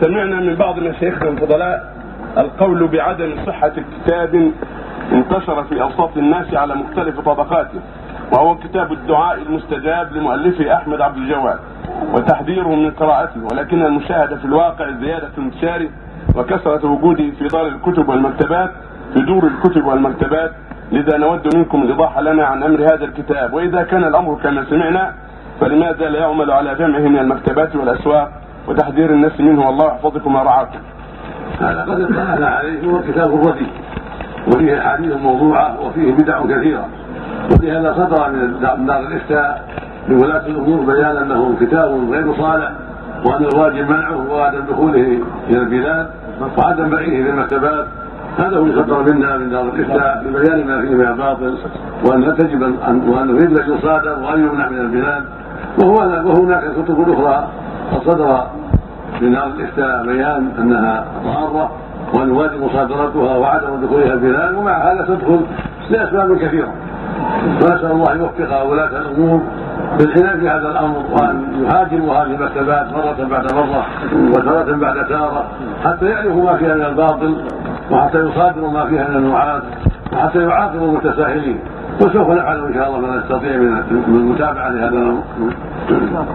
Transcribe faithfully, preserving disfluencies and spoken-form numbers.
سمعنا من بعض مشايخنا الفضلاء القول بعدم صحة كتاب انتشر في أوساط الناس على مختلف طبقاته، وهو كتاب الدعاء المستجاب لمؤلفه أحمد عبد الجواد، وتحذيره من قراءته، ولكن المشاهدة في الواقع زيادة انتشاره وكثرة وجوده في دار الكتب والمكتبات في دور الكتب والمكتبات، لذا نود منكم الإيضاح لنا عن أمر هذا الكتاب، وإذا كان الأمر كما سمعنا فلماذا لا يعمل على جمعه من المكتبات والأسواق وتحذير الناس منه، والله يحفظكم ورعاكم. هذا قد اطلعنا عليه، هو كتاب الردي وفيه احاديث موضوعه وفيه بدع كثيره، ولهذا صدر من دار الإفتاء لولاة الامور بيان انه كتاب غير صالح، وان الواجب منعه وعدم دخوله الى البلاد وعدم بيعه في المكتبات. هذا هو يصدر منا من دار الإفتاء ببيان ما فيه من باطل، وان لا تجب ان وان يريد ان يصادر وان يمنع من البلاد. وهناك كتب اخرى فصدر من دار الإفتاء بيان انها ضاره وان واجب مصادرتها وعدم دخولها البلاد، ومع هذا تدخل لاسباب كثيره. فنسال الله ان يوفق ولاه الامور بالعنايه بهذا الامر، وان يهاجموا هذه المكتبات مره بعد مره وتاره بعد تاره حتى يعرفوا ما فيها من الباطل، وحتى يصادروا ما فيها من النعاس، وحتى يعاقبوا المتساهلين. وسوف نفعل ان شاء الله ما نستطيع من المتابعه لهذا الامر.